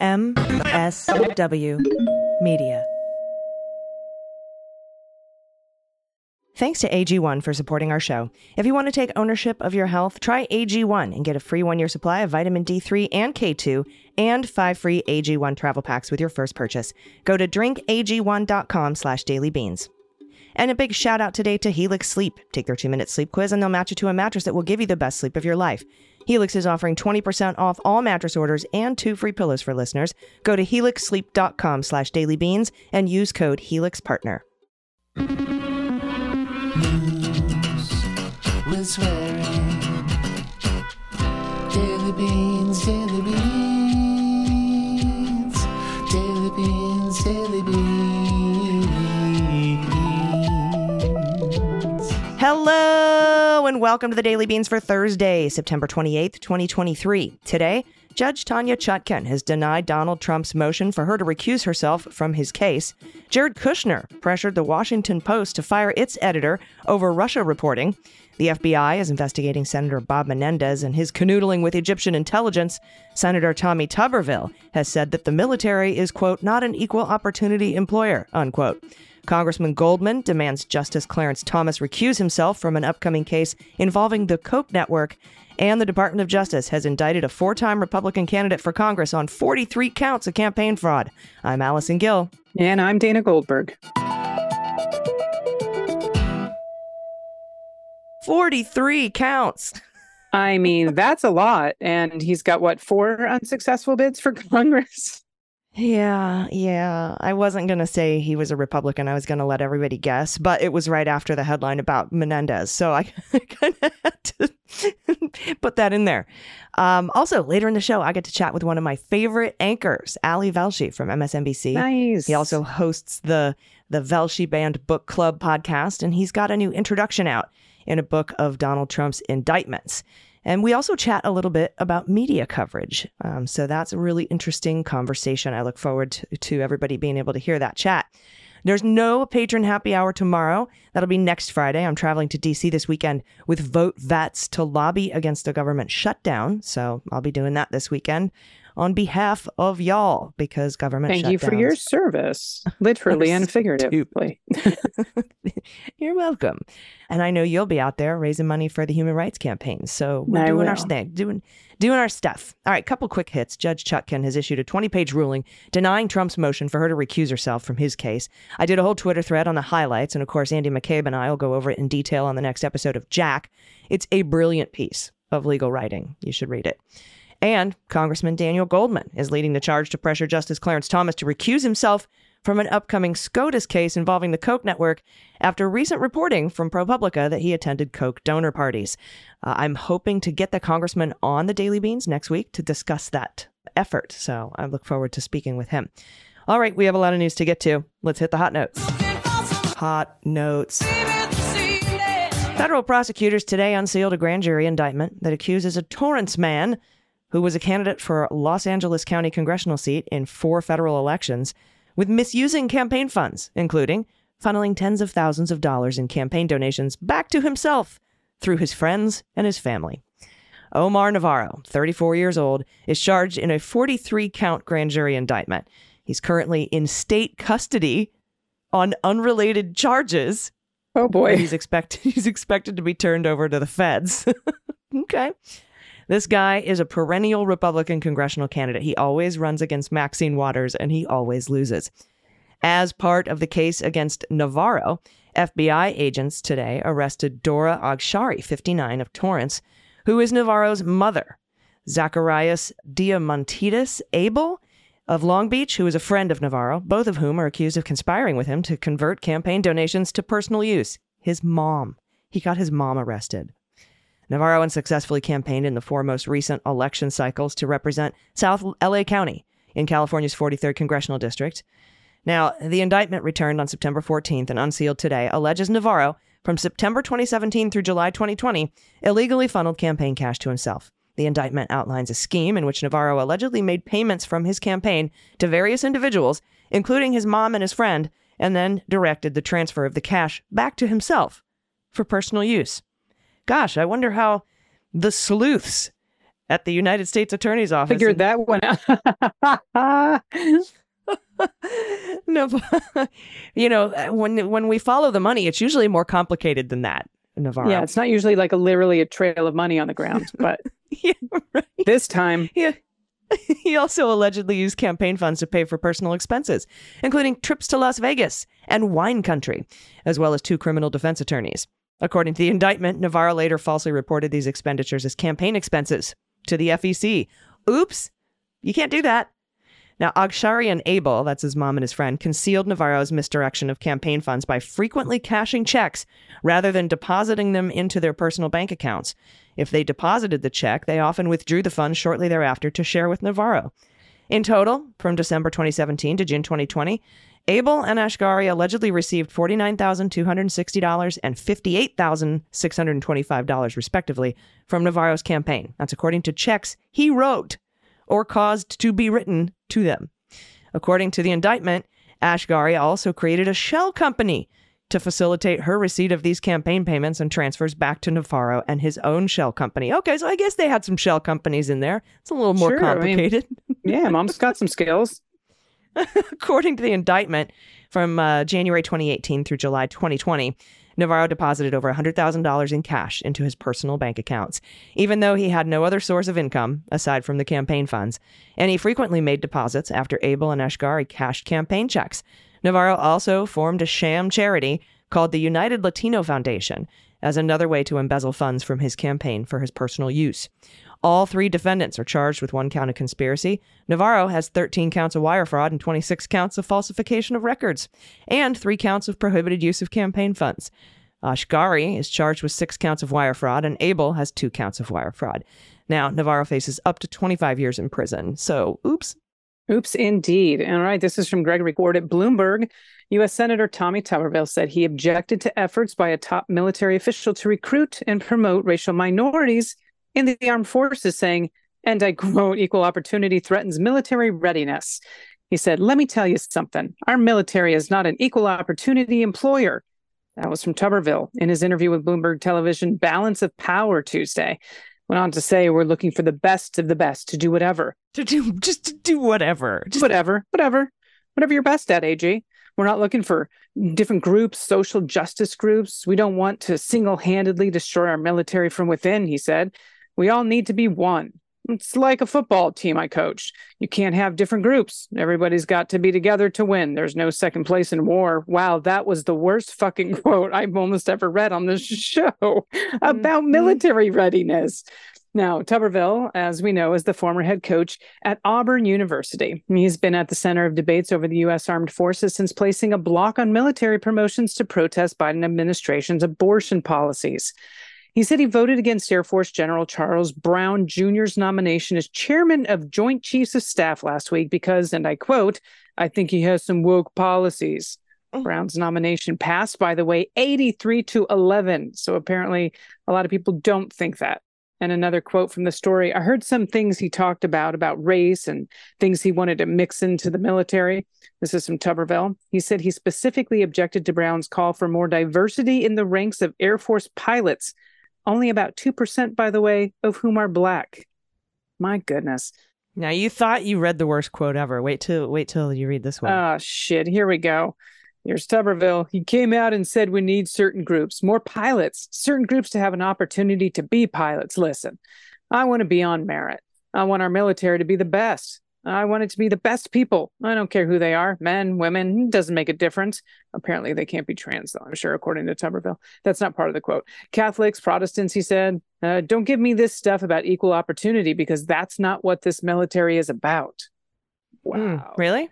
M-S-W-Media. Thanks to AG1 for supporting our show. If you want to take ownership of your health, try AG1 and get a free 1-year supply of vitamin D3 and K2 and 5 free AG1 travel packs with your first purchase. Go to drinkag1.com/dailybeans. And a big shout out today to Helix Sleep. Take their 2-minute sleep quiz and they'll match you to a mattress that will give you the best sleep of your life. Helix is offering 20% off all mattress orders and 2 free pillows for listeners. Go to helixsleep.com/dailybeans and use code HelixPartner. Daily Beans, Daily Beans, Daily Beans, Daily Beans. Hello and welcome to the Daily Beans for Thursday, September 28th, 2023. Today, Judge Tanya Chutkan has denied Donald Trump's motion for her to recuse herself from his case. Jared Kushner pressured The Washington Post to fire its editor over Russia reporting. The FBI is investigating Senator Bob Menendez and his canoodling with Egyptian intelligence. Senator Tommy Tuberville has said that the military is, quote, not an equal opportunity employer, unquote. Congressman Goldman demands Justice Clarence Thomas recuse himself from an upcoming case involving the Koch Network. And the Department of Justice has indicted a 4-time Republican candidate for Congress on 43 counts of campaign fraud. I'm Allison Gill. And I'm Dana Goldberg. 43 counts. I mean, that's a lot. And he's got, what, 4 unsuccessful bids for Congress? Yeah. I wasn't going to say he was a Republican. I was going to let everybody guess, but it was right after the headline about Menendez. So I kind of had to put that in there. Also, later in the show, I get to chat with one of my favorite anchors, Ali Velshi from MSNBC. Nice. He also hosts the Velshi Banned Book Club podcast, and he's got a new introduction out in a book of Donald Trump's indictments. And we also chat a little bit about media coverage. So that's a really interesting conversation. I look forward to everybody being able to hear that chat. There's no patron happy hour tomorrow. That'll be next Friday. I'm traveling to D.C. this weekend with Vote Vets to lobby against the government shutdown. So I'll be doing that this weekend on behalf of y'all, because government shutdown. Thank you for your service, literally and figuratively. You're welcome. And I know you'll be out there raising money for the Human Rights Campaign. So we're doing our thing, doing our stuff. All right, couple quick hits. Judge Chutkan has issued a 20-page ruling denying Trump's motion for her to recuse herself from his case. I did a whole Twitter thread on the highlights, and of course, Andy McCabe and I will go over it in detail on the next episode of Jack. It's a brilliant piece of legal writing. You should read it. And Congressman Daniel Goldman is leading the charge to pressure Justice Clarence Thomas to recuse himself from an upcoming SCOTUS case involving the Koch network after recent reporting from ProPublica that he attended Koch donor parties. I'm hoping to get the congressman on the Daily Beans next week to discuss that effort. So I look forward to speaking with him. All right, we have a lot of news to get to. Let's hit the hot notes. Hot notes. Federal prosecutors today unsealed a grand jury indictment that accuses a Torrance man who was a candidate for a Los Angeles County congressional seat in 4 federal elections, with misusing campaign funds, including funneling tens of thousands of dollars in campaign donations back to himself through his friends and his family. Omar Navarro, 34 years old, is charged in a 43-count grand jury indictment. He's currently in state custody on unrelated charges. Oh, boy. He's expected to be turned over to the feds. Okay. This guy is a perennial Republican congressional candidate. He always runs against Maxine Waters, and he always loses. As part of the case against Navarro, FBI agents today arrested Dora Ashgari, 59, of Torrance, who is Navarro's mother. Zacharias Diamantidis Abel of Long Beach, who is a friend of Navarro, both of whom are accused of conspiring with him to convert campaign donations to personal use. His mom. He got his mom arrested. Navarro unsuccessfully campaigned in the 4 most recent election cycles to represent South L.A. County in California's 43rd Congressional District. Now, the indictment returned on September 14th and unsealed today alleges Navarro, from September 2017 through July 2020, illegally funneled campaign cash to himself. The indictment outlines a scheme in which Navarro allegedly made payments from his campaign to various individuals, including his mom and his friend, and then directed the transfer of the cash back to himself for personal use. Gosh, I wonder how the sleuths at the United States Attorney's Office figured that one out. of, you know, when we follow the money, it's usually more complicated than that, Navarro. Yeah, it's not usually like literally a trail of money on the ground, but yeah, right. This time. Yeah. He also allegedly used campaign funds to pay for personal expenses, including trips to Las Vegas and wine country, as well as 2 criminal defense attorneys. According to the indictment, Navarro later falsely reported these expenditures as campaign expenses to the FEC. Oops, you can't do that. Now, Ashgari and Abel, that's his mom and his friend, concealed Navarro's misdirection of campaign funds by frequently cashing checks rather than depositing them into their personal bank accounts. If they deposited the check, they often withdrew the funds shortly thereafter to share with Navarro. In total, from December 2017 to June 2020, Abel and Ashgari allegedly received $49,260 and $58,625, respectively, from Navarro's campaign. That's according to checks he wrote or caused to be written to them. According to the indictment, Ashgari also created a shell company to facilitate her receipt of these campaign payments and transfers back to Navarro and his own shell company. Okay, so I guess they had some shell companies in there. It's a little more complicated. I mean, yeah, mom's got some skills. According to the indictment, from January 2018 through July 2020, Navarro deposited over $100,000 in cash into his personal bank accounts, even though he had no other source of income aside from the campaign funds. And he frequently made deposits after Abel and Ashgari cashed campaign checks. Navarro also formed a sham charity called the United Latino Foundation as another way to embezzle funds from his campaign for his personal use. All 3 defendants are charged with 1 count of conspiracy. Navarro has 13 counts of wire fraud and 26 counts of falsification of records and 3 counts of prohibited use of campaign funds. Ashgari is charged with 6 counts of wire fraud and Abel has 2 counts of wire fraud. Now, Navarro faces up to 25 years in prison. So, oops. Oops, indeed. All right. This is from Gregory Gord at Bloomberg. U.S. Senator Tommy Tuberville said he objected to efforts by a top military official to recruit and promote racial minorities in the armed forces, saying, and I quote, equal opportunity threatens military readiness. He said, let me tell you something. Our military is not an equal opportunity employer. That was from Tuberville in his interview with Bloomberg Television Balance of Power Tuesday. Went on to say, we're looking for the best of the best to do whatever. To do whatever. Whatever. Whatever you're best at, AG. We're not looking for different groups, social justice groups. We don't want to single-handedly destroy our military from within, he said. We all need to be one. It's like a football team I coached. You can't have different groups. Everybody's got to be together to win. There's no second place in war. Wow, that was the worst fucking quote I've almost ever read on this show about military readiness. Now, Tuberville, as we know, is the former head coach at Auburn University. He's been at the center of debates over the U.S. Armed Forces since placing a block on military promotions to protest Biden administration's abortion policies. He said he voted against Air Force General Charles Brown Jr.'s nomination as chairman of Joint Chiefs of Staff last week because, and I quote, I think he has some woke policies. Brown's nomination passed, by the way, 83-11. So apparently a lot of people don't think that. And another quote from the story, I heard some things he talked about race and things he wanted to mix into the military. This is from Tuberville. He said he specifically objected to Brown's call for more diversity in the ranks of Air Force pilots. Only about 2%, by the way, of whom are black. My goodness. Now, you thought you read the worst quote ever. Wait till you read this one. Oh, shit. Here we go. Here's Tuberville. He came out and said we need certain groups, more pilots, certain groups to have an opportunity to be pilots. Listen, I want to be on merit. I want our military to be the best. I want it to be the best people. I don't care who they are, men, women, it doesn't make a difference. Apparently they can't be trans, though, I'm sure, according to Tuberville. That's not part of the quote. Catholics, Protestants, he said, don't give me this stuff about equal opportunity because that's not what this military is about. Wow. Really?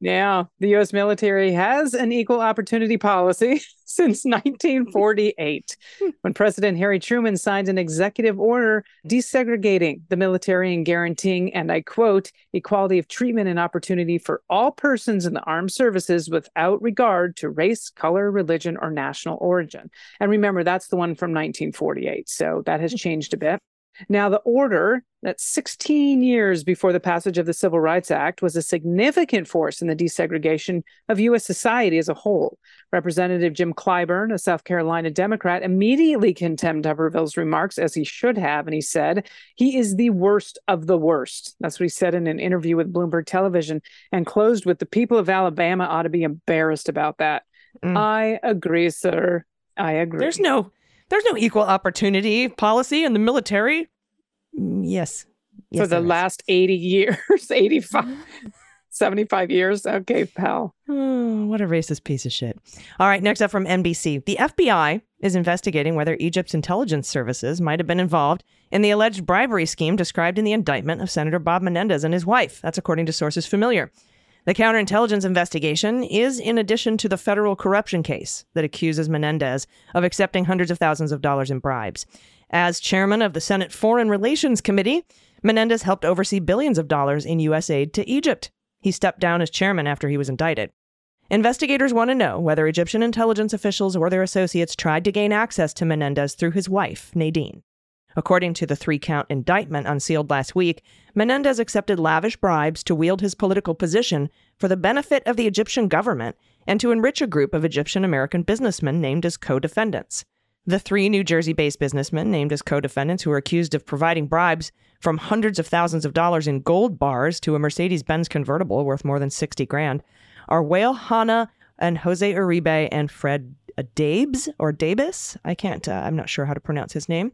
Yeah. The U.S. military has an equal opportunity policy since 1948 when President Harry Truman signed an executive order desegregating the military and guaranteeing, and I quote, equality of treatment and opportunity for all persons in the armed services without regard to race, color, religion, or national origin. And remember, that's the one from 1948. So that has changed a bit. Now, the order, that's 16 years before the passage of the Civil Rights Act, was a significant force in the desegregation of U.S. society as a whole. Representative Jim Clyburn, a South Carolina Democrat, immediately condemned Tuberville's remarks, as he should have, and he said, "He is the worst of the worst." That's what he said in an interview with Bloomberg Television, and closed with, "The people of Alabama ought to be embarrassed about that." I agree, sir. I agree. There's no equal opportunity policy in the military. Yes. For the last 80 years, 85, 75 years. Okay, pal. Oh, what a racist piece of shit. All right, next up from NBC. The FBI is investigating whether Egypt's intelligence services might have been involved in the alleged bribery scheme described in the indictment of Senator Bob Menendez and his wife. That's according to sources familiar. The counterintelligence investigation is in addition to the federal corruption case that accuses Menendez of accepting hundreds of thousands of dollars in bribes. As chairman of the Senate Foreign Relations Committee, Menendez helped oversee billions of dollars in U.S. aid to Egypt. He stepped down as chairman after he was indicted. Investigators want to know whether Egyptian intelligence officials or their associates tried to gain access to Menendez through his wife, Nadine. According to the three-count indictment unsealed last week, Menendez accepted lavish bribes to wield his political position for the benefit of the Egyptian government and to enrich a group of Egyptian-American businessmen named as co-defendants. The three New Jersey-based businessmen named as co-defendants who were accused of providing bribes from hundreds of thousands of dollars in gold bars to a Mercedes-Benz convertible worth more than $60,000 are Wael Hanna and Jose Uribe and Fred Dabes or Dabes. I'm not sure how to pronounce his name.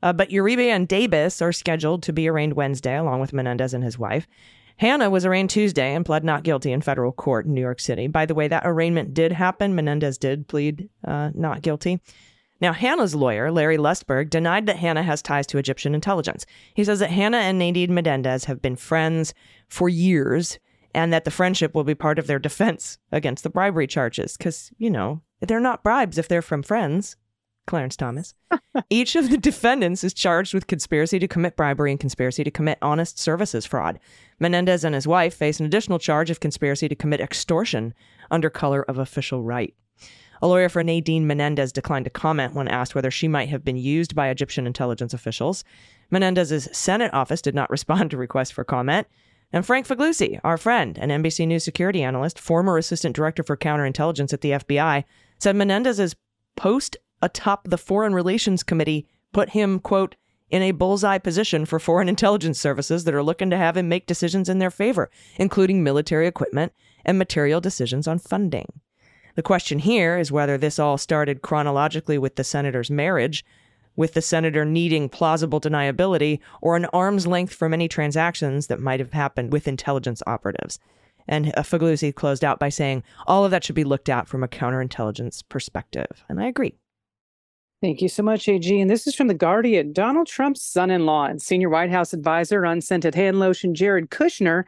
But Uribe and Dabes are scheduled to be arraigned Wednesday, along with Menendez and his wife. Hanna was arraigned Tuesday and pled not guilty in federal court in New York City. By the way, that arraignment did happen. Menendez did plead not guilty. Now, Hanna's lawyer, Larry Lustberg, denied that Hanna has ties to Egyptian intelligence. He says that Hanna and Nadine Menendez have been friends for years and that the friendship will be part of their defense against the bribery charges because, you know, they're not bribes if they're from friends. Clarence Thomas. Each of the defendants is charged with conspiracy to commit bribery and conspiracy to commit honest services fraud. Menendez and his wife face an additional charge of conspiracy to commit extortion under color of official right. A lawyer for Nadine Menendez declined to comment when asked whether she might have been used by Egyptian intelligence officials. Menendez's Senate office did not respond to requests for comment. And Frank Figlusi, our friend, an NBC News security analyst, former assistant director for counterintelligence at the FBI, said Menendez's post atop the Foreign Relations Committee put him, quote, in a bullseye position for foreign intelligence services that are looking to have him make decisions in their favor, including military equipment and material decisions on funding. The question here is whether this all started chronologically with the senator's marriage, with the senator needing plausible deniability or an arm's length from any transactions that might have happened with intelligence operatives. And Figlusi closed out by saying all of that should be looked at from a counterintelligence perspective. And I agree. Thank you so much, AG. And this is from The Guardian. Donald Trump's son-in-law and senior White House advisor on scented hand lotion, Jared Kushner,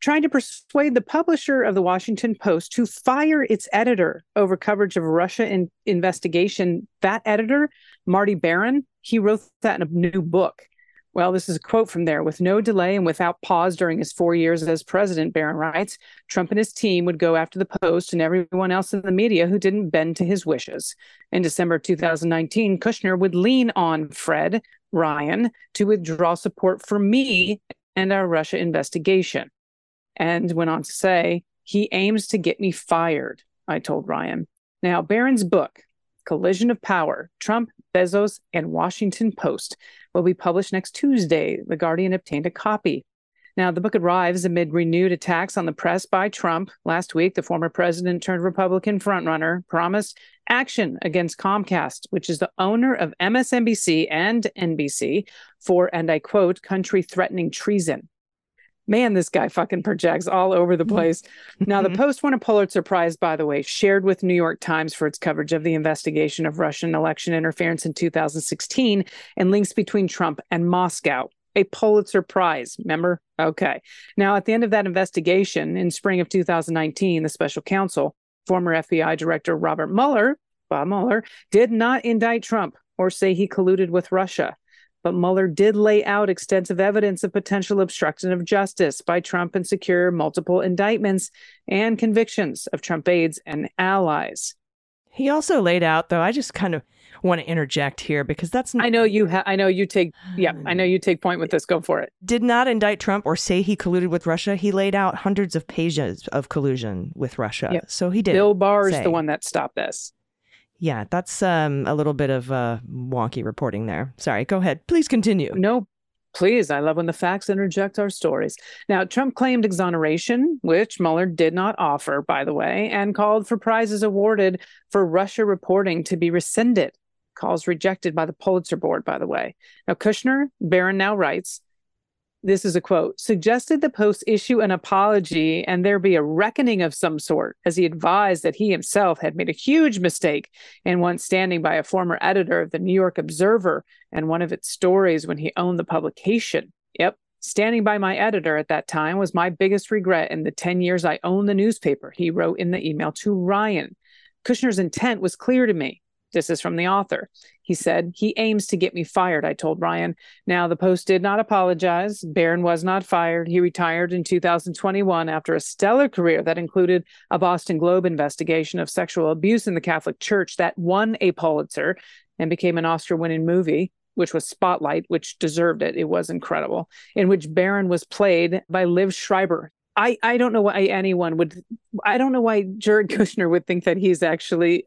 trying to persuade the publisher of The Washington Post to fire its editor over coverage of Russia investigation. That editor, Marty Baron, he wrote that in a new book. Well, this is a quote from there. "With no delay and without pause during his 4 years as president," Barron writes, "Trump and his team would go after the Post and everyone else in the media who didn't bend to his wishes." In December of 2019, Kushner would lean on Fred Ryan to withdraw support for me and our Russia investigation. And went on to say, "He aims to get me fired, I told Ryan." Now, Barron's book, Collision of Power, Trump, Bezos, and Washington Post, will be published next Tuesday. The Guardian obtained a copy. Now, the book arrives amid renewed attacks on the press by Trump. Last week, the former president turned Republican frontrunner promised action against Comcast, which is the owner of MSNBC and NBC, for, and I quote, "country-threatening treason." Man, this guy fucking projects all over the place. Now, the Post won a Pulitzer Prize, by the way, shared with New York Times for its coverage of the investigation of Russian election interference in 2016 and links between Trump and Moscow. A Pulitzer Prize, remember? Okay. Now, at the end of that investigation in spring of 2019, the special counsel, former FBI Director Robert Mueller, Bob Mueller, did not indict Trump or say he colluded with Russia. But Mueller did lay out extensive evidence of potential obstruction of justice by Trump and secure multiple indictments and convictions of Trump aides and allies. He also laid out, though, I just kind of want to interject here because that's not... I know you take point with this. Go for it. Did not indict Trump or say he colluded with Russia. He laid out hundreds of pages of collusion with Russia. Yep. So he did. Bill Barr's the one that stopped this. Yeah, that's a little bit of wonky reporting there. Sorry, go ahead. Please continue. No, please. I love when the facts interject our stories. Now, Trump claimed exoneration, which Mueller did not offer, by the way, and called for prizes awarded for Russia reporting to be rescinded. Calls rejected by the Pulitzer Board, by the way. Now, Kushner, Baron now writes, this is a quote, suggested the Post issue an apology and there be a reckoning of some sort, as he advised that he himself had made a huge mistake in once standing by a former editor of the New York Observer and one of its stories when he owned the publication. Yep. Standing by my editor at that time was my biggest regret in the 10 years I owned the newspaper, he wrote in the email to Ryan. Kushner's intent was clear to me. This is from the author. He said, he aims to get me fired, I told Ryan. Now, the Post did not apologize. Barron was not fired. He retired in 2021 after a stellar career that included a Boston Globe investigation of sexual abuse in the Catholic Church that won a Pulitzer and became an Oscar-winning movie, which was Spotlight, which deserved it. It was incredible, in which Barron was played by Liv Schreiber. I don't know why anyone would... I don't know why Jared Kushner would think that he's actually...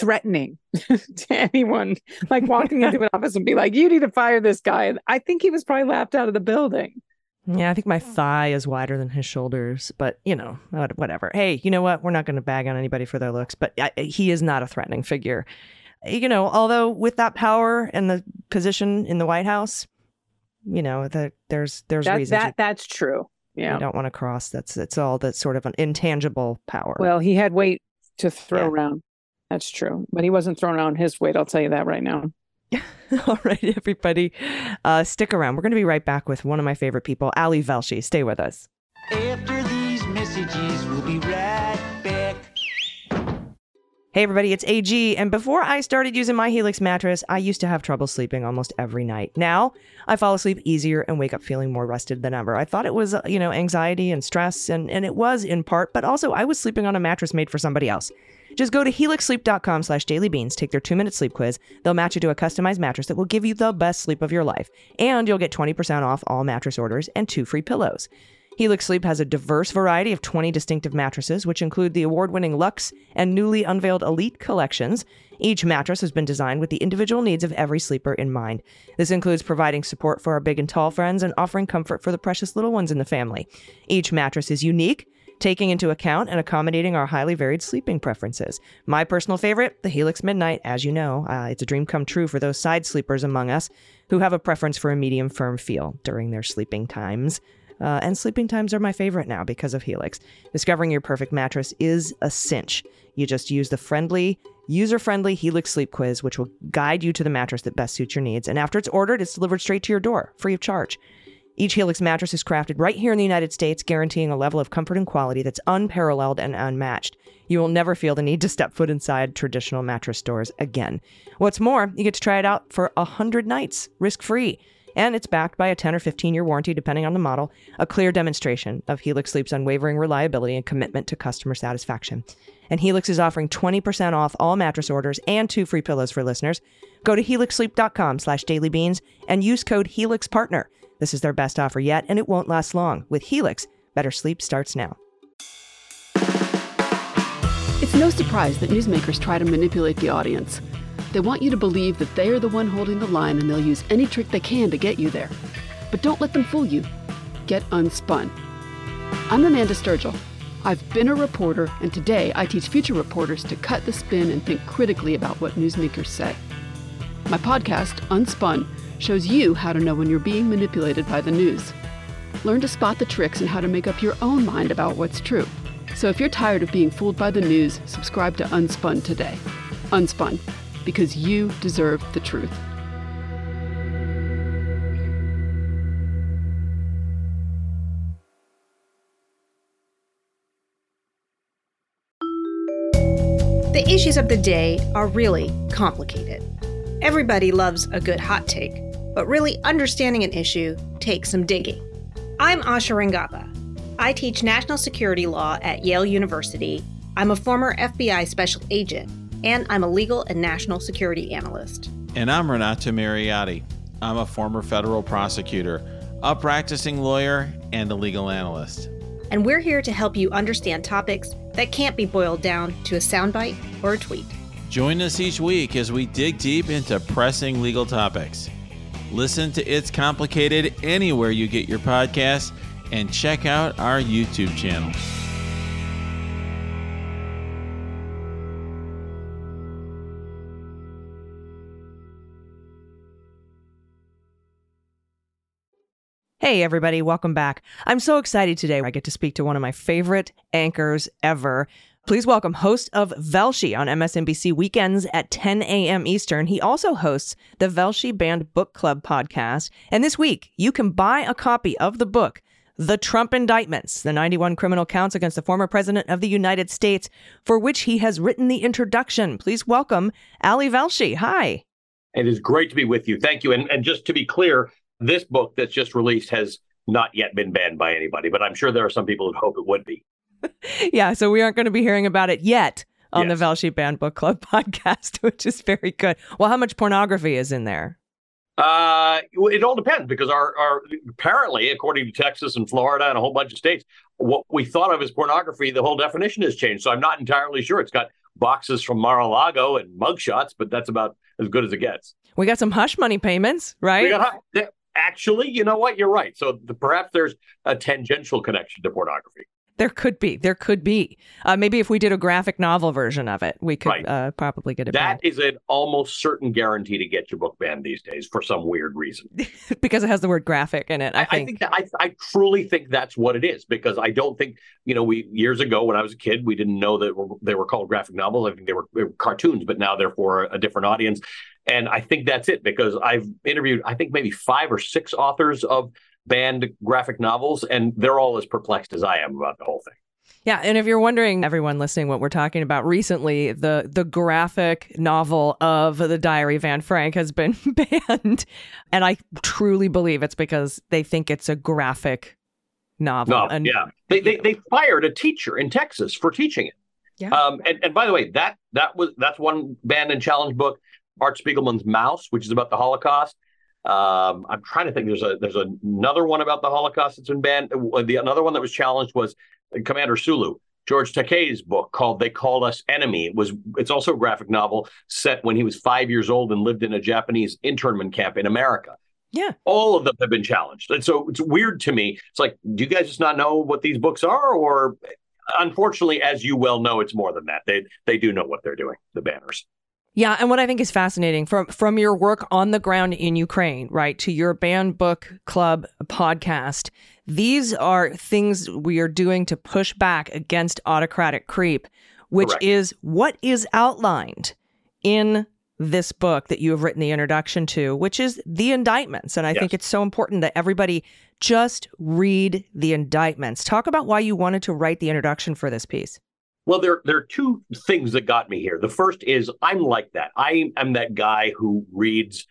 threatening to anyone, like walking into an office and be like, you need to fire this guy. And I think he was probably laughed out of the building. Yeah, I think my thigh is wider than his shoulders, but you know, whatever. Hey, you know what? We're not going to bag on anybody for their looks, but he is not a threatening figure. You know, although with that power and the position in the White House, you know, there's reasons. That's true. Yeah. You don't want to cross. It's all that sort of an intangible power. Well, he had weight to throw around. That's true. But he wasn't throwing around his weight. I'll tell you that right now. All right, everybody. Stick around. We're going to be right back with one of my favorite people, Ali Velshi. Stay with us. After these messages, we'll be right back. Hey, everybody, it's AG. And before I started using my Helix mattress, I used to have trouble sleeping almost every night. Now I fall asleep easier and wake up feeling more rested than ever. I thought it was, you know, anxiety and stress, and it was in part, but also I was sleeping on a mattress made for somebody else. Just go to helixsleep.com/dailybeans, take their 2-minute sleep quiz. They'll match you to a customized mattress that will give you the best sleep of your life. And you'll get 20% off all mattress orders and 2 free pillows. Helix Sleep has a diverse variety of 20 distinctive mattresses, which include the award-winning Luxe and newly unveiled Elite collections. Each mattress has been designed with the individual needs of every sleeper in mind. This includes providing support for our big and tall friends and offering comfort for the precious little ones in the family. Each mattress is unique, taking into account and accommodating our highly varied sleeping preferences. My personal favorite, the Helix Midnight, as you know. It's a dream come true for those side sleepers among us who have a preference for a medium firm feel during their sleeping times. And sleeping times are my favorite now because of Helix. Discovering your perfect mattress is a cinch. You just use the user-friendly Helix Sleep Quiz, which will guide you to the mattress that best suits your needs. And after it's ordered, it's delivered straight to your door, free of charge. Each Helix mattress is crafted right here in the United States, guaranteeing a level of comfort and quality that's unparalleled and unmatched. You will never feel the need to step foot inside traditional mattress stores again. What's more, you get to try it out for 100 nights, risk-free. And it's backed by a 10 or 15-year warranty, depending on the model, a clear demonstration of Helix Sleep's unwavering reliability and commitment to customer satisfaction. And Helix is offering 20% off all mattress orders and 2 free pillows for listeners. Go to helixsleep.com/dailybeans and use code HELIXPARTNER. This is their best offer yet, and it won't last long. With Helix, better sleep starts now. It's no surprise that newsmakers try to manipulate the audience. They want you to believe that they are the one holding the line, and they'll use any trick they can to get you there. But don't let them fool you. Get unspun. I'm Amanda Sturgill. I've been a reporter, and today I teach future reporters to cut the spin and think critically about what newsmakers say. My podcast, Unspun, shows you how to know when you're being manipulated by the news. Learn to spot the tricks and how to make up your own mind about what's true. So if you're tired of being fooled by the news, subscribe to Unspun today. Unspun, because you deserve the truth. The issues of the day are really complicated. Everybody loves a good hot take, but really understanding an issue takes some digging. I'm Asha Rangappa. I teach national security law at Yale University, I'm a former FBI special agent, and I'm a legal and national security analyst. And I'm Renato Mariotti. I'm a former federal prosecutor, a practicing lawyer, and a legal analyst. And we're here to help you understand topics that can't be boiled down to a soundbite or a tweet. Join us each week as we dig deep into pressing legal topics. Listen to It's Complicated anywhere you get your podcasts, and check out our YouTube channel. Hey, everybody. Welcome back. I'm so excited today. I get to speak to one of my favorite anchors ever. Please welcome host of Velshi on MSNBC weekends at 10 a.m. Eastern. He also hosts the Velshi Banned Book Club podcast. And this week, you can buy a copy of the book, The Trump Indictments, the 91 criminal counts against the former president of the United States, for which he has written the introduction. Please welcome Ali Velshi. Hi. It is great to be with you. Thank you. And just to be clear, this book that's just released has not yet been banned by anybody, but I'm sure there are some people who hope it would be. Yeah, so we aren't going to be hearing about it yet on the Velshi Banned Book Club podcast, which is very good. Well, how much pornography is in there? It all depends, because our apparently, according to Texas and Florida and a whole bunch of states, what we thought of as pornography, the whole definition has changed. So I'm not entirely sure. It's got boxes from Mar-a-Lago and mugshots, but that's about as good as it gets. We got some hush money payments, right? Actually, you know what? You're right. So perhaps there's a tangential connection to pornography. There could be. There could be. Maybe if we did a graphic novel version of it, we could probably get it banned. That is an almost certain guarantee to get your book banned these days for some weird reason. Because it has the word graphic in it, I think. I truly think that's what it is, because I don't think, years ago when I was a kid, we didn't know that they were called graphic novels. I think they were cartoons, but now they're for a different audience. And I think that's it, because I've interviewed, I think, maybe 5 or 6 authors of banned graphic novels, and they're all as perplexed as I am about the whole thing. Yeah, and if you're wondering, everyone listening, what we're talking about recently, the graphic novel of The Diary of Anne Frank has been banned. And I truly believe it's because they think it's a graphic novel. They fired a teacher in Texas for teaching it. Yeah. And by the way, that's one banned and challenged book. Art Spiegelman's Mouse, which is about the Holocaust. I'm trying to think. There's another one about the Holocaust that's been banned. Another one that was challenged was Commander Sulu, George Takei's book called "They Called Us Enemy." It's also a graphic novel set when he was 5 years old and lived in a Japanese internment camp in America. Yeah, all of them have been challenged, and so it's weird to me. It's like, do you guys just not know what these books are, or unfortunately, as you well know, it's more than that. They do know what they're doing. The banners. Yeah. And what I think is fascinating from your work on the ground in Ukraine, right, to your Banned Book Club podcast, these are things we are doing to push back against autocratic creep, which Correct. Is what is outlined in this book that you have written the introduction to, which is the indictments. And I think it's so important that everybody just read the indictments. Talk about why you wanted to write the introduction for this piece. Well, there are two things that got me here. The first is I'm like that. I am that guy who reads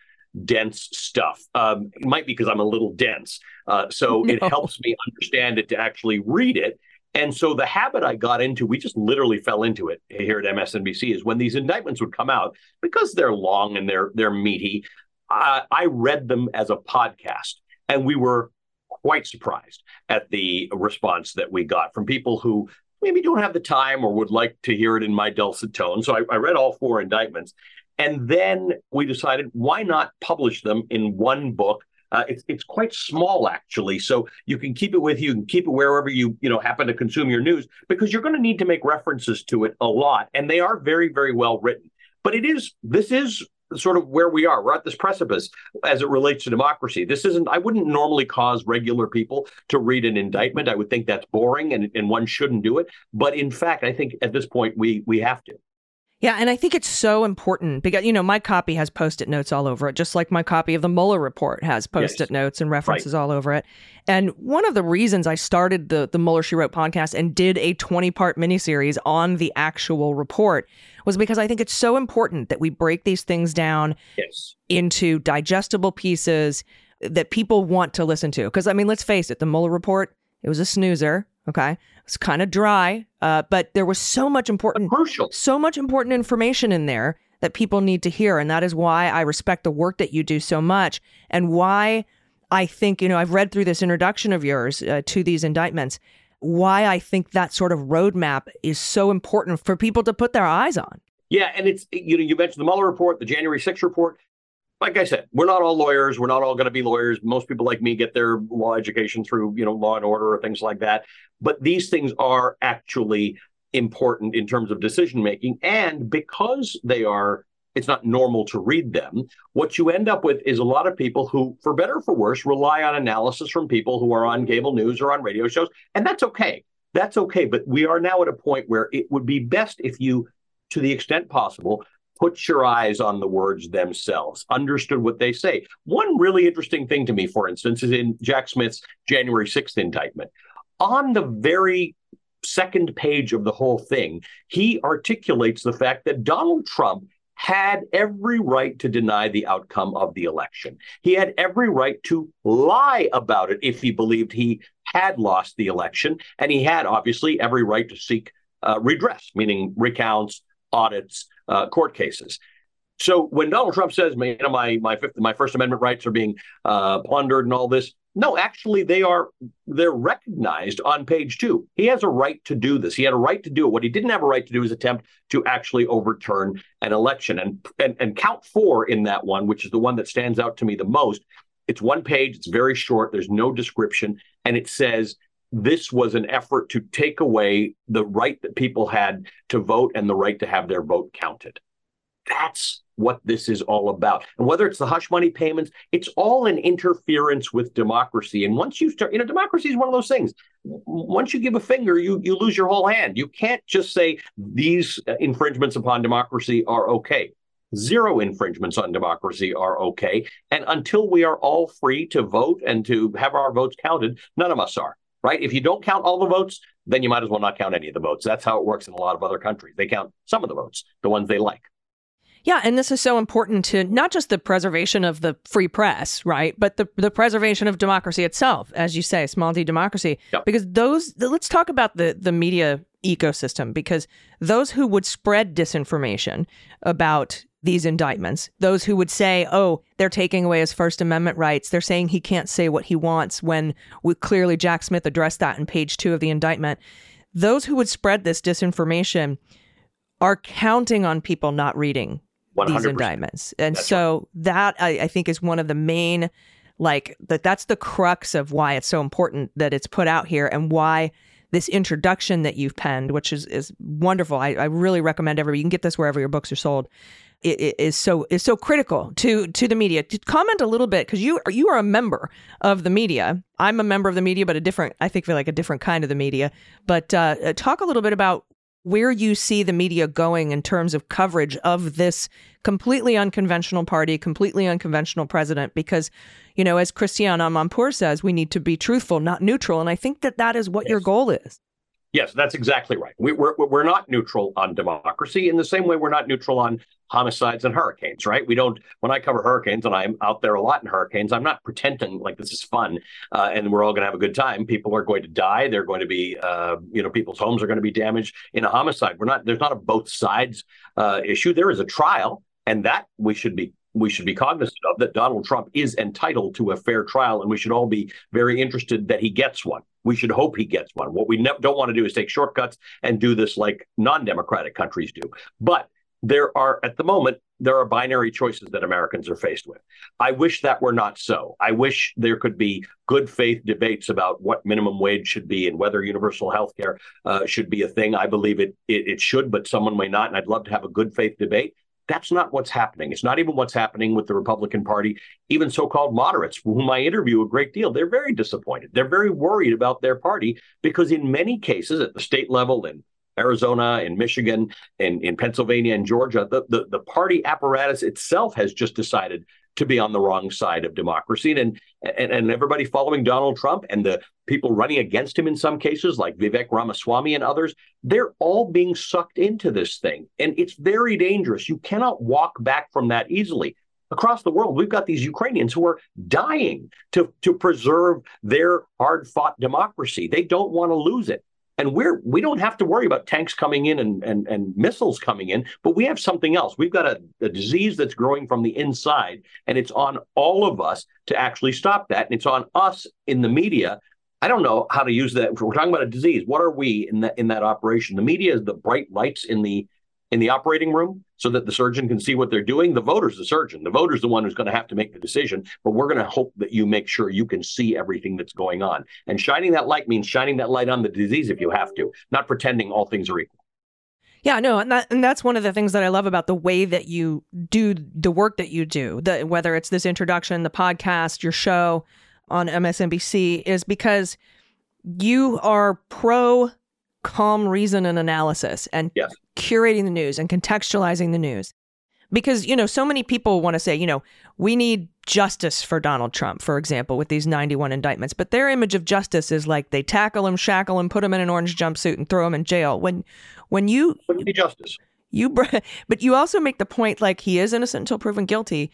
dense stuff. It might be because I'm a little dense. It helps me understand it to actually read it. And so the habit I got into, we just literally fell into it here at MSNBC, is when these indictments would come out, because they're long and they're meaty, I read them as a podcast. And we were quite surprised at the response that we got from people who maybe don't have the time or would like to hear it in my dulcet tone. So I read all 4 indictments. And then we decided, why not publish them in one book? It's quite small, actually. So you can keep it with you, and keep it wherever you happen to consume your news, because you're going to need to make references to it a lot. And they are very, very well written. But this is sort of where we are. We're at this precipice as it relates to democracy. I wouldn't normally cause regular people to read an indictment. I would think that's boring and one shouldn't do it. But in fact, I think at this point, we have to. Yeah. And I think it's so important because, my copy has Post-it notes all over it, just like my copy of the Mueller report has Post-it notes and references all over it. And one of the reasons I started the Mueller, She Wrote podcast and did a 20-part miniseries on the actual report was because I think it's so important that we break these things down into digestible pieces that people want to listen to. Because, let's face it, the Mueller report, it was a snoozer. OK, it's kind of dry, but there was so much important, so much important information in there that people need to hear. And that is why I respect the work that you do so much, and why I think, you know, I've read through this introduction of yours to these indictments, why I think that sort of roadmap is so important for people to put their eyes on. Yeah. And it's, you know, you mentioned the Mueller report, the January 6th report. Like I said, we're not all lawyers. We're not all going to be lawyers. Most people like me get their law education through, you know, Law and Order or things like that. But these things are actually important in terms of decision making. And because they are, it's not normal to read them, what you end up with is a lot of people who, for better or for worse, rely on analysis from people who are on cable news or on radio shows. And that's okay. That's okay. But we are now at a point where it would be best if you, to the extent possible, put your eyes on the words themselves, understood what they say. One really interesting thing to me, for instance, is in Jack Smith's January 6th indictment. On the very second page of the whole thing, he articulates the fact that Donald Trump had every right to deny the outcome of the election. He had every right to lie about it if he believed he had lost the election. And he had, obviously, every right to seek redress, meaning recounts, audits, court cases. So when Donald Trump says, you know, my First Amendment rights are being plundered and all this, no, actually, they're recognized on page 2. He has a right to do this. He had a right to do it. What he didn't have a right to do is attempt to actually overturn an election. And count 4 in that one, which is the one that stands out to me the most. It's one page. It's very short. There's no description. And it says, this was an effort to take away the right that people had to vote and the right to have their vote counted. That's what this is all about. And whether it's the hush money payments, it's all an interference with democracy. And once you start, you know, democracy is one of those things. Once you give a finger, you lose your whole hand. You can't just say these infringements upon democracy are okay. Zero infringements on democracy are okay. And until we are all free to vote and to have our votes counted, none of us are. Right? If you don't count all the votes, then you might as well not count any of the votes. That's how it works in a lot of other countries. They count some of the votes, the ones they like. Yeah. And this is so important to not just the preservation of the free press, right, but the preservation of democracy itself, as you say, small d democracy, yep. Because let's talk about the media ecosystem, because those who would spread disinformation about these indictments, those who would say, oh, they're taking away his First Amendment rights, they're saying he can't say what he wants, when we clearly Jack Smith addressed that in page 2 of the indictment. Those who would spread this disinformation are counting on people not reading 100%. These indictments. And that's so right. That I think is one of the main, that's the crux of why it's so important that it's put out here, and why this introduction that you've penned, which is wonderful. I really recommend everybody. You can get this wherever your books are sold. It is so critical to the media. To comment a little bit, because you are a member of the media. I'm a member of the media, but I think a different kind of the media. But talk a little bit about where you see the media going in terms of coverage of this completely unconventional party, completely unconventional president, because, you know, as Cristiano Amanpour says, we need to be truthful, not neutral. And I think that is what your goal is. Yes, that's exactly right. We're not neutral on democracy in the same way we're not neutral on homicides and hurricanes, right? We don't, when I cover hurricanes, and I'm out there a lot in hurricanes, I'm not pretending like this is fun and we're all going to have a good time. People are going to die. They're going to be, people's homes are going to be damaged in a homicide. There's not a both sides issue. There is a trial, and that we should be cognizant of, that Donald Trump is entitled to a fair trial, and we should all be very interested that he gets one. We should hope he gets one. What we don't want to do is take shortcuts and do this like non-democratic countries do. But there are binary choices that Americans are faced with. I wish that were not so. I wish there could be good faith debates about what minimum wage should be and whether universal health care should be a thing. I believe it should, but someone may not, and I'd love to have a good faith debate. That's not what's happening. It's not even what's happening with the Republican Party. Even so-called moderates, whom I interview a great deal, they're very disappointed. They're very worried about their party, because in many cases at the state level, in Arizona, in Michigan, in Pennsylvania, and Georgia, the party apparatus itself has just decided to be on the wrong side of democracy. And everybody following Donald Trump and the people running against him in some cases, like Vivek Ramaswamy and others, they're all being sucked into this thing. And it's very dangerous. You cannot walk back from that easily. Across the world, we've got these Ukrainians who are dying to preserve their hard-fought democracy. They don't want to lose it. And we don't have to worry about tanks coming in and missiles coming in, but we have something else. We've got a disease that's growing from the inside, and it's on all of us to actually stop that. And it's on us in the media. I don't know how to use that. If we're talking about a disease, what are we in that operation? The media is the bright lights in the operating room so that the surgeon can see what they're doing. The voter's the surgeon. The voter's the one who's going to have to make the decision, but we're going to hope that you make sure you can see everything that's going on. And shining that light means shining that light on the disease if you have to, not pretending all things are equal. Yeah, no, and that's one of the things that I love about the way that you do the work that you do, whether it's this introduction, the podcast, your show on MSNBC, is because you are pro calm reason and analysis and yes. Curating the news and contextualizing the news. Because, so many people want to say, we need justice for Donald Trump, for example, with these 91 indictments. But their image of justice is like they tackle him, shackle him, put him in an orange jumpsuit and throw him in jail. When wouldn't be justice. But you also make the point like he is innocent until proven guilty.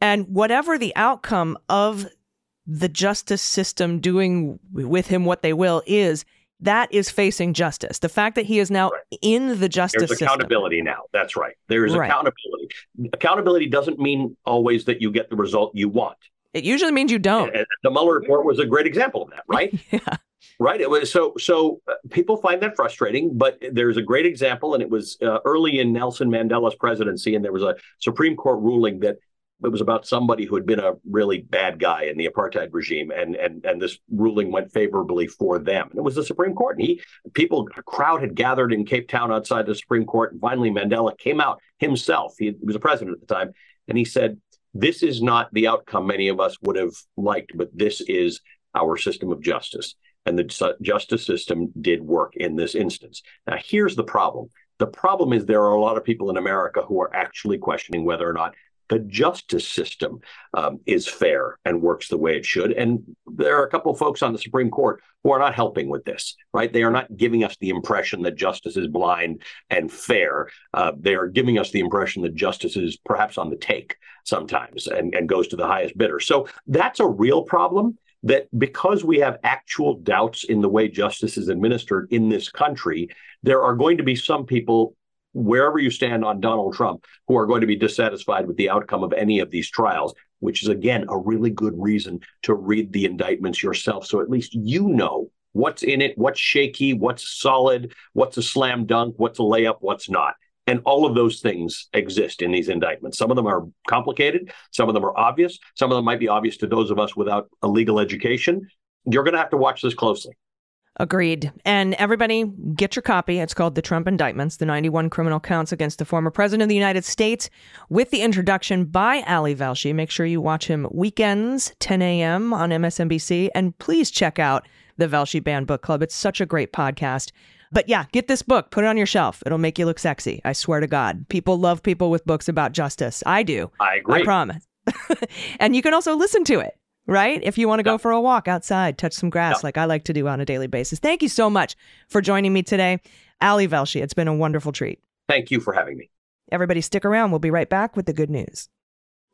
And whatever the outcome of the justice system doing with him what they will is, that is facing justice. The fact that he is now in the justice system. There's accountability now. That's right. There is accountability. Accountability doesn't mean always that you get the result you want. It usually means you don't. And the Mueller report was a great example of that, right? Yeah. Right. It was so people find that frustrating, but there's a great example, and it was early in Nelson Mandela's presidency, and there was a Supreme Court ruling that it was about somebody who had been a really bad guy in the apartheid regime, and this ruling went favorably for them. And it was the Supreme Court. And a crowd had gathered in Cape Town outside the Supreme Court. And finally, Mandela came out himself. He was the president at the time. And he said, this is not the outcome many of us would have liked, but this is our system of justice. And the justice system did work in this instance. Now, here's the problem. The problem is there are a lot of people in America who are actually questioning whether or not the justice system is fair and works the way it should. And there are a couple of folks on the Supreme Court who are not helping with this, right? They are not giving us the impression that justice is blind and fair. They are giving us the impression that justice is perhaps on the take sometimes and goes to the highest bidder. So that's a real problem, that because we have actual doubts in the way justice is administered in this country, there are going to be some people wherever you stand on Donald Trump, who are going to be dissatisfied with the outcome of any of these trials, which is, again, a really good reason to read the indictments yourself. So at least you know what's in it, what's shaky, what's solid, what's a slam dunk, what's a layup, what's not. And all of those things exist in these indictments. Some of them are complicated. Some of them are obvious. Some of them might be obvious to those of us without a legal education. You're going to have to watch this closely. Agreed. And everybody, get your copy. It's called The Trump Indictments, the 91 criminal counts against the former president of the United States, with the introduction by Ali Velshi. Make sure you watch him weekends, 10 a.m. on MSNBC. And please check out the Velshi Banned Book Club. It's such a great podcast. But yeah, get this book. Put it on your shelf. It'll make you look sexy. I swear to God. People love people with books about justice. I do. I agree. I promise. And you can also listen to it. Right? If you want to go for a walk outside, touch some grass like I like to do on a daily basis. Thank you so much for joining me today. Ali Velshi, it's been a wonderful treat. Thank you for having me. Everybody stick around. We'll be right back with the good news.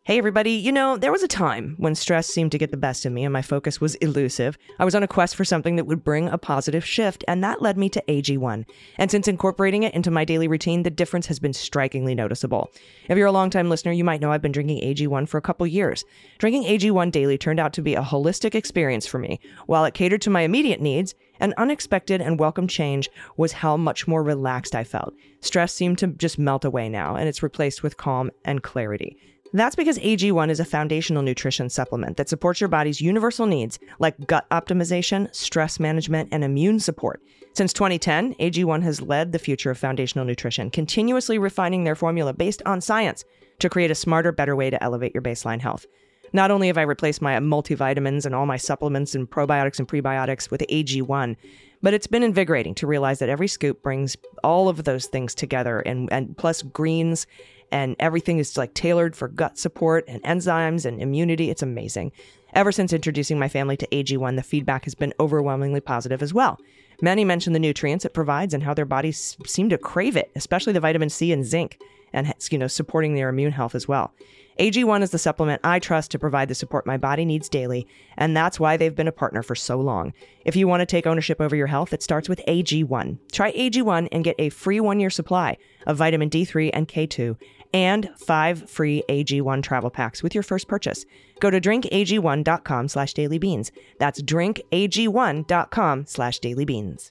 Hey, everybody. There was a time when stress seemed to get the best of me and my focus was elusive. I was on a quest for something that would bring a positive shift, and that led me to AG1. And since incorporating it into my daily routine, the difference has been strikingly noticeable. If you're a longtime listener, you might know I've been drinking AG1 for a couple years. Drinking AG1 daily turned out to be a holistic experience for me. While it catered to my immediate needs, an unexpected and welcome change was how much more relaxed I felt. Stress seemed to just melt away now, and it's replaced with calm and clarity. That's because AG1 is a foundational nutrition supplement that supports your body's universal needs like gut optimization, stress management, and immune support. Since 2010, AG1 has led the future of foundational nutrition, continuously refining their formula based on science to create a smarter, better way to elevate your baseline health. Not only have I replaced my multivitamins and all my supplements and probiotics and prebiotics with AG1, but it's been invigorating to realize that every scoop brings all of those things together and plus greens. And everything is like tailored for gut support and enzymes and immunity. It's amazing. Ever since introducing my family to AG1, the feedback has been overwhelmingly positive as well. Many mention the nutrients it provides and how their bodies seem to crave it, especially the vitamin C and zinc. and, you know, supporting their immune health as well. AG1 is the supplement I trust to provide the support my body needs daily, and that's why they've been a partner for so long. If you want to take ownership over your health, it starts with AG1. Try AG1 and get a free 1-year supply of vitamin D3 and K2 and 5 free AG1 travel packs with your first purchase. Go to drinkag1.com/dailybeans. That's drinkag1.com/dailybeans.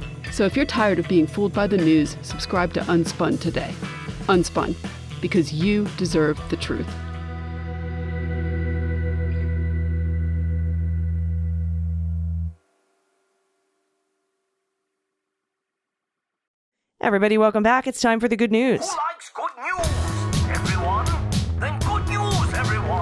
So if you're tired of being fooled by the news, subscribe to Unspun today. Unspun. Because you deserve the truth. Everybody, welcome back. It's time for the good news. Who likes good news, everyone? Then good news, everyone.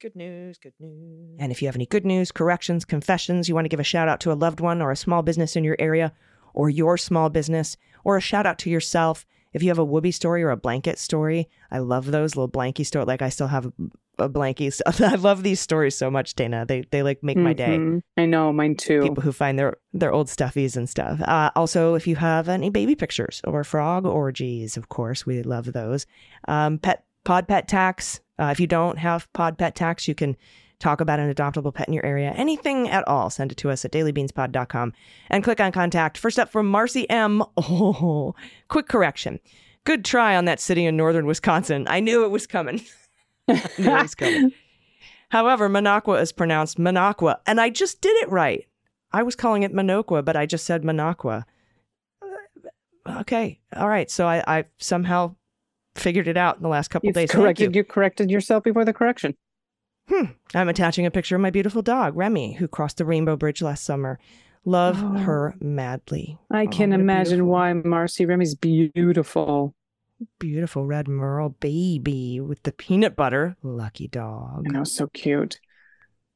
Good news, good news. And if you have any good news, corrections, confessions, you want to give a shout out to a loved one or a small business in your area or your small business, or a shout out to yourself. If you have a whoopee story or a blanket story, I love those little blankie stories. Like I still have a blankie. I love these stories so much, Dana. They like make my day. I know, mine too. People who find their old stuffies and stuff. Also, if you have any baby pictures or frog orgies, of course, we love those. Pet tax. If you don't have pod pet tax, you can talk about an adoptable pet in your area. Anything at all, send it to us at dailybeanspod.com and click on contact. First up from Marcy M. Oh, quick correction. Good try on that city in northern Wisconsin. I knew it was coming. However, Minocqua is pronounced Minocqua, and I just did it right. I was calling it Minocqua, but I just said Minocqua. Okay. All right. So I somehow figured it out in the last couple of days. You corrected yourself before the correction. I'm attaching a picture of my beautiful dog, Remy, who crossed the Rainbow Bridge last summer. Love her madly. I can imagine why, Marcy. Remy's beautiful. Beautiful red merle baby with the peanut butter. Lucky dog. I know, so cute.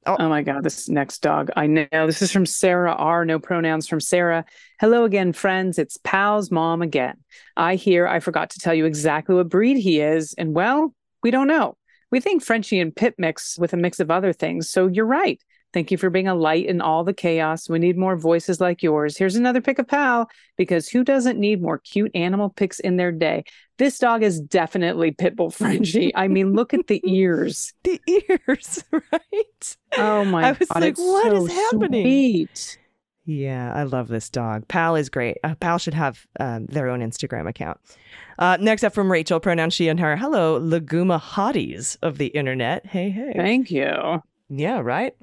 Oh my God, this next dog. I know. This is from Sarah R. No pronouns from Sarah. Hello again, friends. It's Pal's mom again. I hear I forgot to tell you exactly what breed he is. And well, we don't know. We think Frenchie and Pit mix with a mix of other things. So you're right. Thank you for being a light in all the chaos. We need more voices like yours. Here's another pick of Pal, because who doesn't need more cute animal picks in their day? This dog is definitely Pitbull Frenchie. I mean, look at the ears. The ears, right? Oh my God. I was like, what is happening? Sweet. Yeah, I love this dog. Pal is great. Pal should have their own Instagram account. Next up from Rachel, pronoun she and her. Hello, Laguma hotties of the internet. Hey, hey. Thank you. Yeah, right.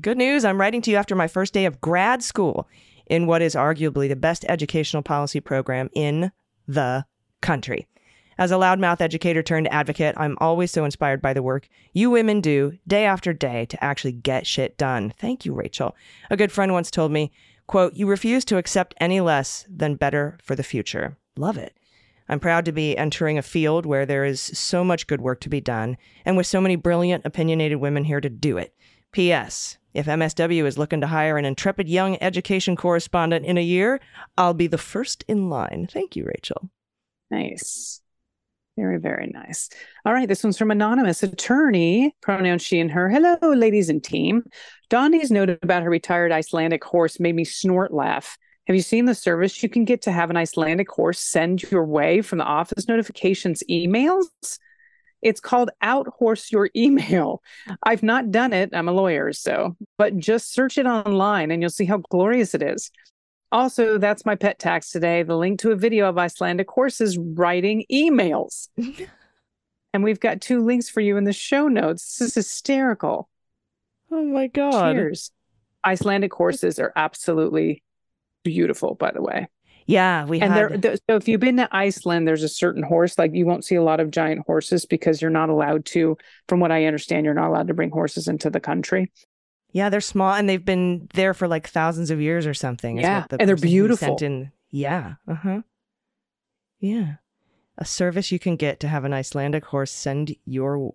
Good news. I'm writing to you after my first day of grad school in what is arguably the best educational policy program in the country. As a loudmouth educator turned advocate, I'm always so inspired by the work you women do day after day to actually get shit done. Thank you, Rachel. A good friend once told me, quote, "You refuse to accept any less than better for the future." Love it. I'm proud to be entering a field where there is so much good work to be done, and with so many brilliant, opinionated women here to do it. P.S. If MSW is looking to hire an intrepid young education correspondent in a year, I'll be the first in line. Thank you, Rachel. Nice. Very, very nice. All right. This one's from Anonymous Attorney, pronoun she and her. Hello, ladies and team. Donnie's note about her retired Icelandic horse made me snort laugh. Have you seen the service you can get to have an Icelandic horse send your way from the office notifications emails? It's called Outhorse Your Email. I've not done it. I'm a lawyer, but just search it online and you'll see how glorious it is. Also, that's my pet tax today. The link to a video of Icelandic horses writing emails. And we've got 2 links for you in the show notes. This is hysterical. Oh my God. Cheers. Icelandic horses are absolutely beautiful, by the way. Yeah, we and had. So if you've been to Iceland, there's a certain horse, like you won't see a lot of giant horses because you're not allowed to, from what I understand, you're not allowed to bring horses into the country. Yeah, they're small and they've been there for like thousands of years or something. Yeah, and they're beautiful. Yeah. Uh-huh. Yeah. A service you can get to have an Icelandic horse send your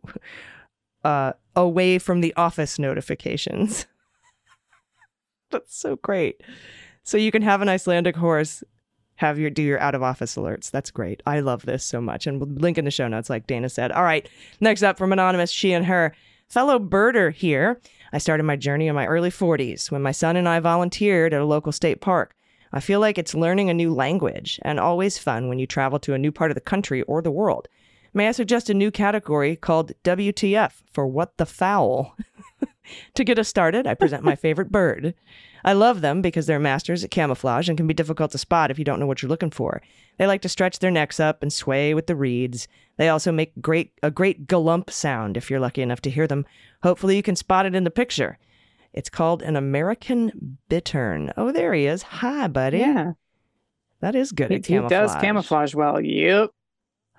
away from the office notifications. That's so great. So you can have an Icelandic horse have your do your out of office alerts. That's great. I love this so much. And we'll link in the show notes, like Dana said. All right. Next up from Anonymous, she and her fellow birder here. I started my journey in my early 40s when my son and I volunteered at a local state park. I feel like it's learning a new language and always fun when you travel to a new part of the country or the world. May I suggest a new category called WTF for what the fowl? To get us started, I present my favorite bird. I love them because they're masters at camouflage and can be difficult to spot if you don't know what you're looking for. They like to stretch their necks up and sway with the reeds. They also make a great galump sound if you're lucky enough to hear them. Hopefully you can spot it in the picture. It's called an American bittern. Oh, there he is. Hi, buddy. Yeah. That is good at camouflage. He does camouflage well. Yep.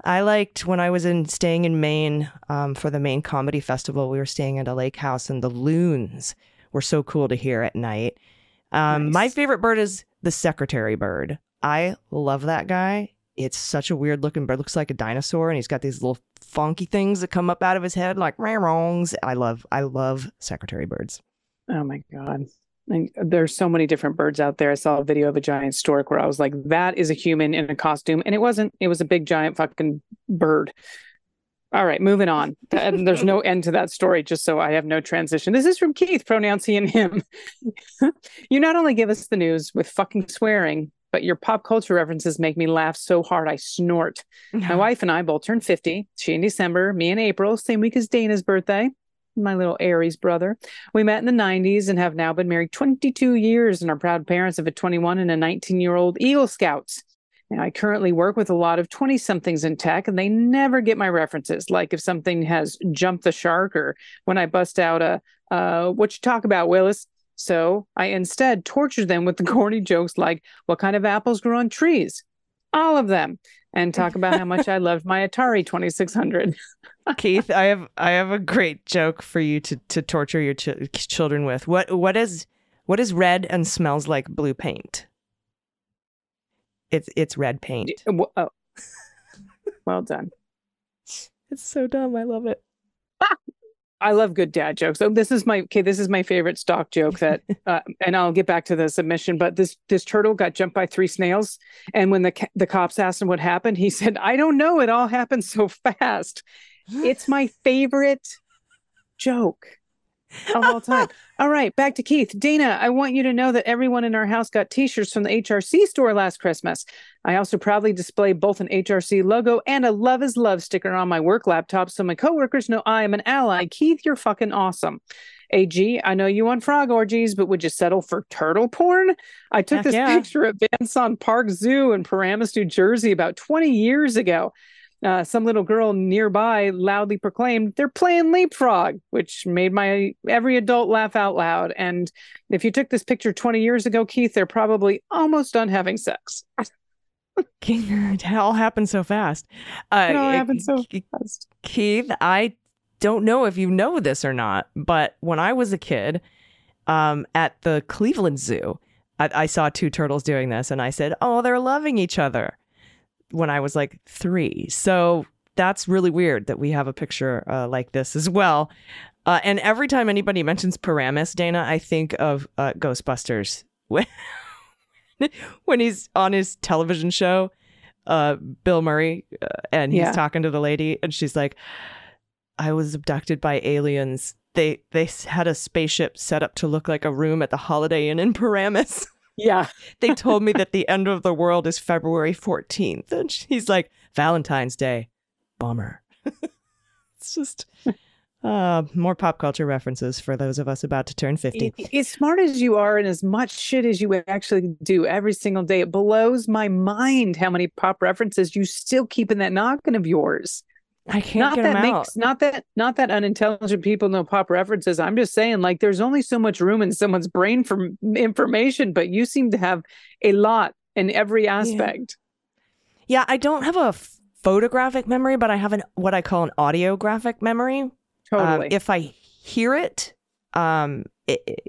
I liked when I was staying in Maine for the Maine Comedy Festival, we were staying at a lake house and the loons were so cool to hear at night. Nice. My favorite bird is the secretary bird. I love that guy. It's such a weird looking bird. Looks like a dinosaur and he's got these little funky things that come up out of his head like rongs. I love secretary birds. Oh, my God. And there's so many different birds out there. I saw a video of a giant stork where I was like, that is a human in a costume. And it wasn't. It was a big, giant fucking bird. All right, moving on. And there's no end to that story, just so I have no transition. This is from Keith, pronouns he and him. You not only give us the news with fucking swearing, but your pop culture references make me laugh so hard I snort. My wife and I both turned 50. She in December, me in April, same week as Dana's birthday. My little Aries brother. We met in the 90s and have now been married 22 years and are proud parents of a 21 and a 19-year-old Eagle Scouts. Now, I currently work with a lot of 20-somethings in tech, and they never get my references, like if something has jumped the shark or when I bust out a, what you talk about, Willis? So I instead torture them with the corny jokes like, what kind of apples grow on trees? All of them. And talk about how much I loved my Atari 2600. Keith, I have a great joke for you to torture your children with. What is red and smells like blue paint? It's red paint. Oh. Well done. It's so dumb. I love it. I love good dad jokes. So this is my favorite stock joke that, and I'll get back to the submission, but this turtle got jumped by three snails. And when the cops asked him what happened, he said, I don't know. It all happened so fast. It's my favorite joke of all time. All right. Back to Keith. Dana, I want you to know that everyone in our house got t-shirts from the HRC store last Christmas. I also proudly display both an HRC logo and a Love is Love sticker on my work laptop so my coworkers know I am an ally. Keith, you're fucking awesome. AG, I know you want frog orgies, but would you settle for turtle porn? I took picture at Vanson Park Zoo in Paramus, New Jersey about 20 years ago. Some little girl nearby loudly proclaimed, they're playing leapfrog, which made every adult laugh out loud. And if you took this picture 20 years ago, Keith, they're probably almost done having sex. It all happened so fast. Keith, I don't know if you know this or not, but when I was a kid at the Cleveland Zoo, I saw two turtles doing this and I said, oh, they're loving each other. When I was like 3. So that's really weird that we have a picture like this as well. And every time anybody mentions Paramus, Dana, I think of Ghostbusters when he's on his television show, Bill Murray, and he's talking to the lady and she's like, I was abducted by aliens. They had a spaceship set up to look like a room at the Holiday Inn in Paramus. Yeah. They told me that the end of the world is February 14th. And she's like, Valentine's Day. Bummer. It's just more pop culture references for those of us about to turn 50. As smart as you are and as much shit as you actually do every single day, it blows my mind how many pop references you still keep in that noggin of yours. I can't get them out. Not that unintelligent people know pop references. I'm just saying, like, there's only so much room in someone's brain for information, but you seem to have a lot in every aspect. Yeah, I don't have a photographic memory, but I have what I call an audiographic memory. Totally. If I hear it,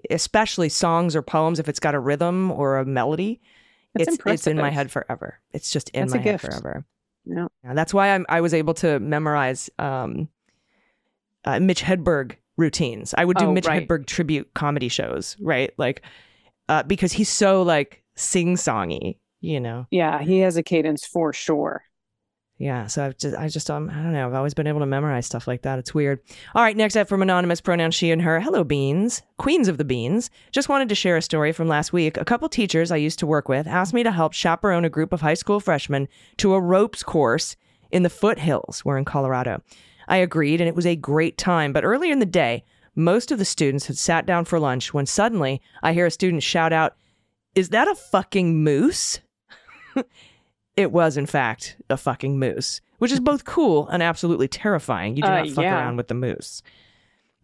especially songs or poems, if it's got a rhythm or a melody, it's in my head forever. It's just in my head forever. Yeah. That's why I was able to memorize Mitch Hedberg routines. I would do Mitch Hedberg tribute comedy shows, right? Like, because he's so like sing-songy, you know? Yeah, he has a cadence for sure. Yeah, so I don't know. I've always been able to memorize stuff like that. It's weird. All right, next up from anonymous, pronoun she and her. Hello, Beans, Queens of the Beans. Just wanted to share a story from last week. A couple teachers I used to work with asked me to help chaperone a group of high school freshmen to a ropes course in the foothills. We're in Colorado. I agreed, and it was a great time. But earlier in the day, most of the students had sat down for lunch when suddenly I hear a student shout out, "Is that a fucking moose?" It was, in fact, a fucking moose, which is both cool and absolutely terrifying. You do not fuck around with the moose.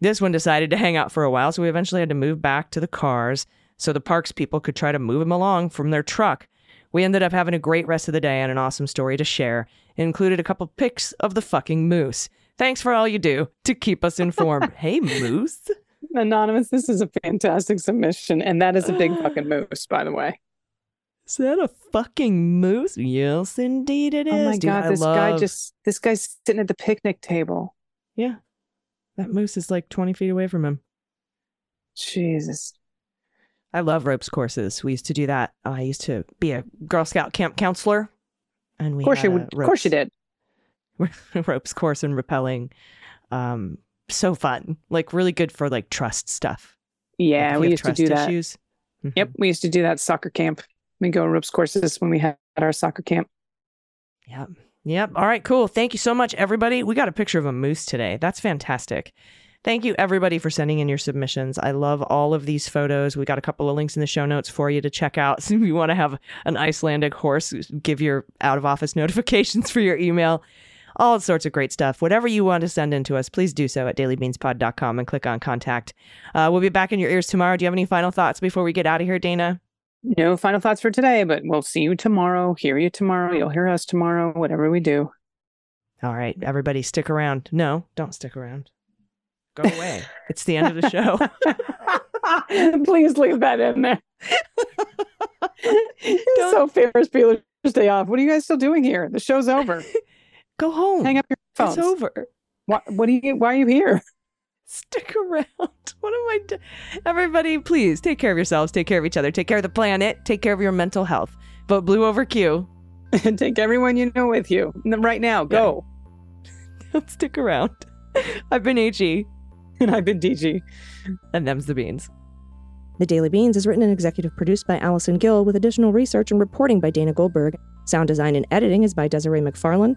This one decided to hang out for a while, so we eventually had to move back to the cars so the parks people could try to move him along from their truck. We ended up having a great rest of the day and an awesome story to share. It included a couple pics of the fucking moose. Thanks for all you do to keep us informed. Hey, moose. Anonymous, this is a fantastic submission, and that is a big fucking moose, by the way. Is that a fucking moose? Yes, indeed it is. Oh my God, this guy's sitting at the picnic table. Yeah. That moose is like 20 feet away from him. Jesus. I love ropes courses. We used to do that. I used to be a Girl Scout camp counselor. And we Of course you did. Ropes course and rappelling. So fun. Like really good for like trust stuff. Yeah, like we used to do that. Mm-hmm. Yep, we used to do that soccer camp. We go ropes courses when we had our soccer camp. Yep. All right, cool. Thank you so much, everybody. We got a picture of a moose today. That's fantastic. Thank you, everybody, for sending in your submissions. I love all of these photos. We got a couple of links in the show notes for you to check out. So if you want to have an Icelandic horse, give your out-of-office notifications for your email. All sorts of great stuff. Whatever you want to send in to us, please do so at dailybeanspod.com and click on contact. We'll be back in your ears tomorrow. Do you have any final thoughts before we get out of here, Dana? No final thoughts for today, but we'll see you tomorrow, hear you tomorrow, you'll hear us tomorrow, whatever we do. All right, everybody, stick around. No, don't stick around. Go away. It's the end of the show. Please leave that in there. So Ferris Bueller's Day Off. What are you guys still doing here? The show's over. Go home. Hang up your phones. It's over. Why are you here? Stick around. What am I doing? Everybody, please take care of yourselves. Take care of each other. Take care of the planet. Take care of your mental health. Vote blue over Q. And take everyone you know with you. Right now, go. Don't stick around. I've been AG. And I've been DG. And them's the beans. The Daily Beans is written and executive produced by Allison Gill with additional research and reporting by Dana Goldberg. Sound design and editing is by Desiree McFarlane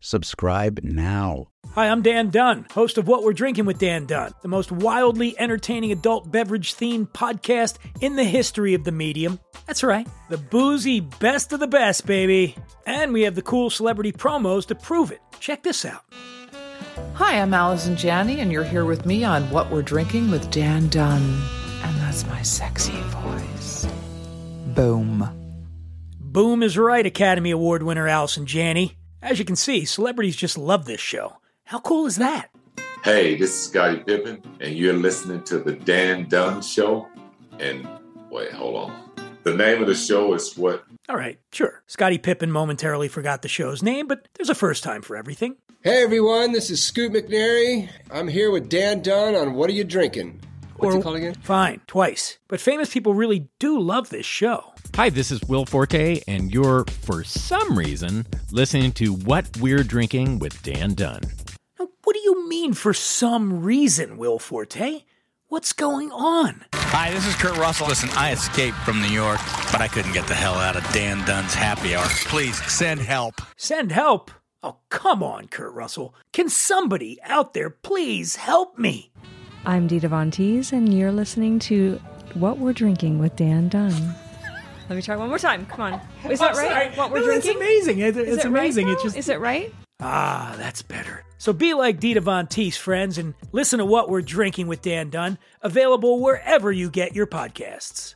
Subscribe now. Hi, I'm Dan Dunn, host of What We're Drinking with Dan Dunn, the most wildly entertaining adult beverage-themed podcast in the history of the medium. That's right, the boozy best of the best, baby. And we have the cool celebrity promos to prove it. Check this out. Hi, I'm Allison Janney, and you're here with me on What We're Drinking with Dan Dunn. And that's my sexy voice. Boom. Boom is right, Academy Award winner Allison Janney. As you can see, celebrities just love this show. How cool is that? Hey, this is Scottie Pippen, and you're listening to The Dan Dunn Show. And wait, hold on. The name of the show is what? All right, sure. Scottie Pippen momentarily forgot the show's name, but there's a first time for everything. Hey, everyone, this is Scoot McNairy. I'm here with Dan Dunn on What Are You Drinking? What's it called again? Fine, twice. But famous people really do love this show. Hi, this is Will Forte, and you're, for some reason, listening to What We're Drinking with Dan Dunn. Now, what do you mean, for some reason, Will Forte? What's going on? Hi, this is Kurt Russell. Listen, I escaped from New York, but I couldn't get the hell out of Dan Dunn's happy hour. Please, send help. Send help? Oh, come on, Kurt Russell. Can somebody out there please help me? I'm Dee Devontees, and you're listening to What We're Drinking with Dan Dunn. Let me try one more time. Come on. Is that right? What we're drinking? It's amazing. It's amazing. Right, is it right? Ah, that's better. So be like Dee Devontees, friends, and listen to What We're Drinking with Dan Dunn, available wherever you get your podcasts.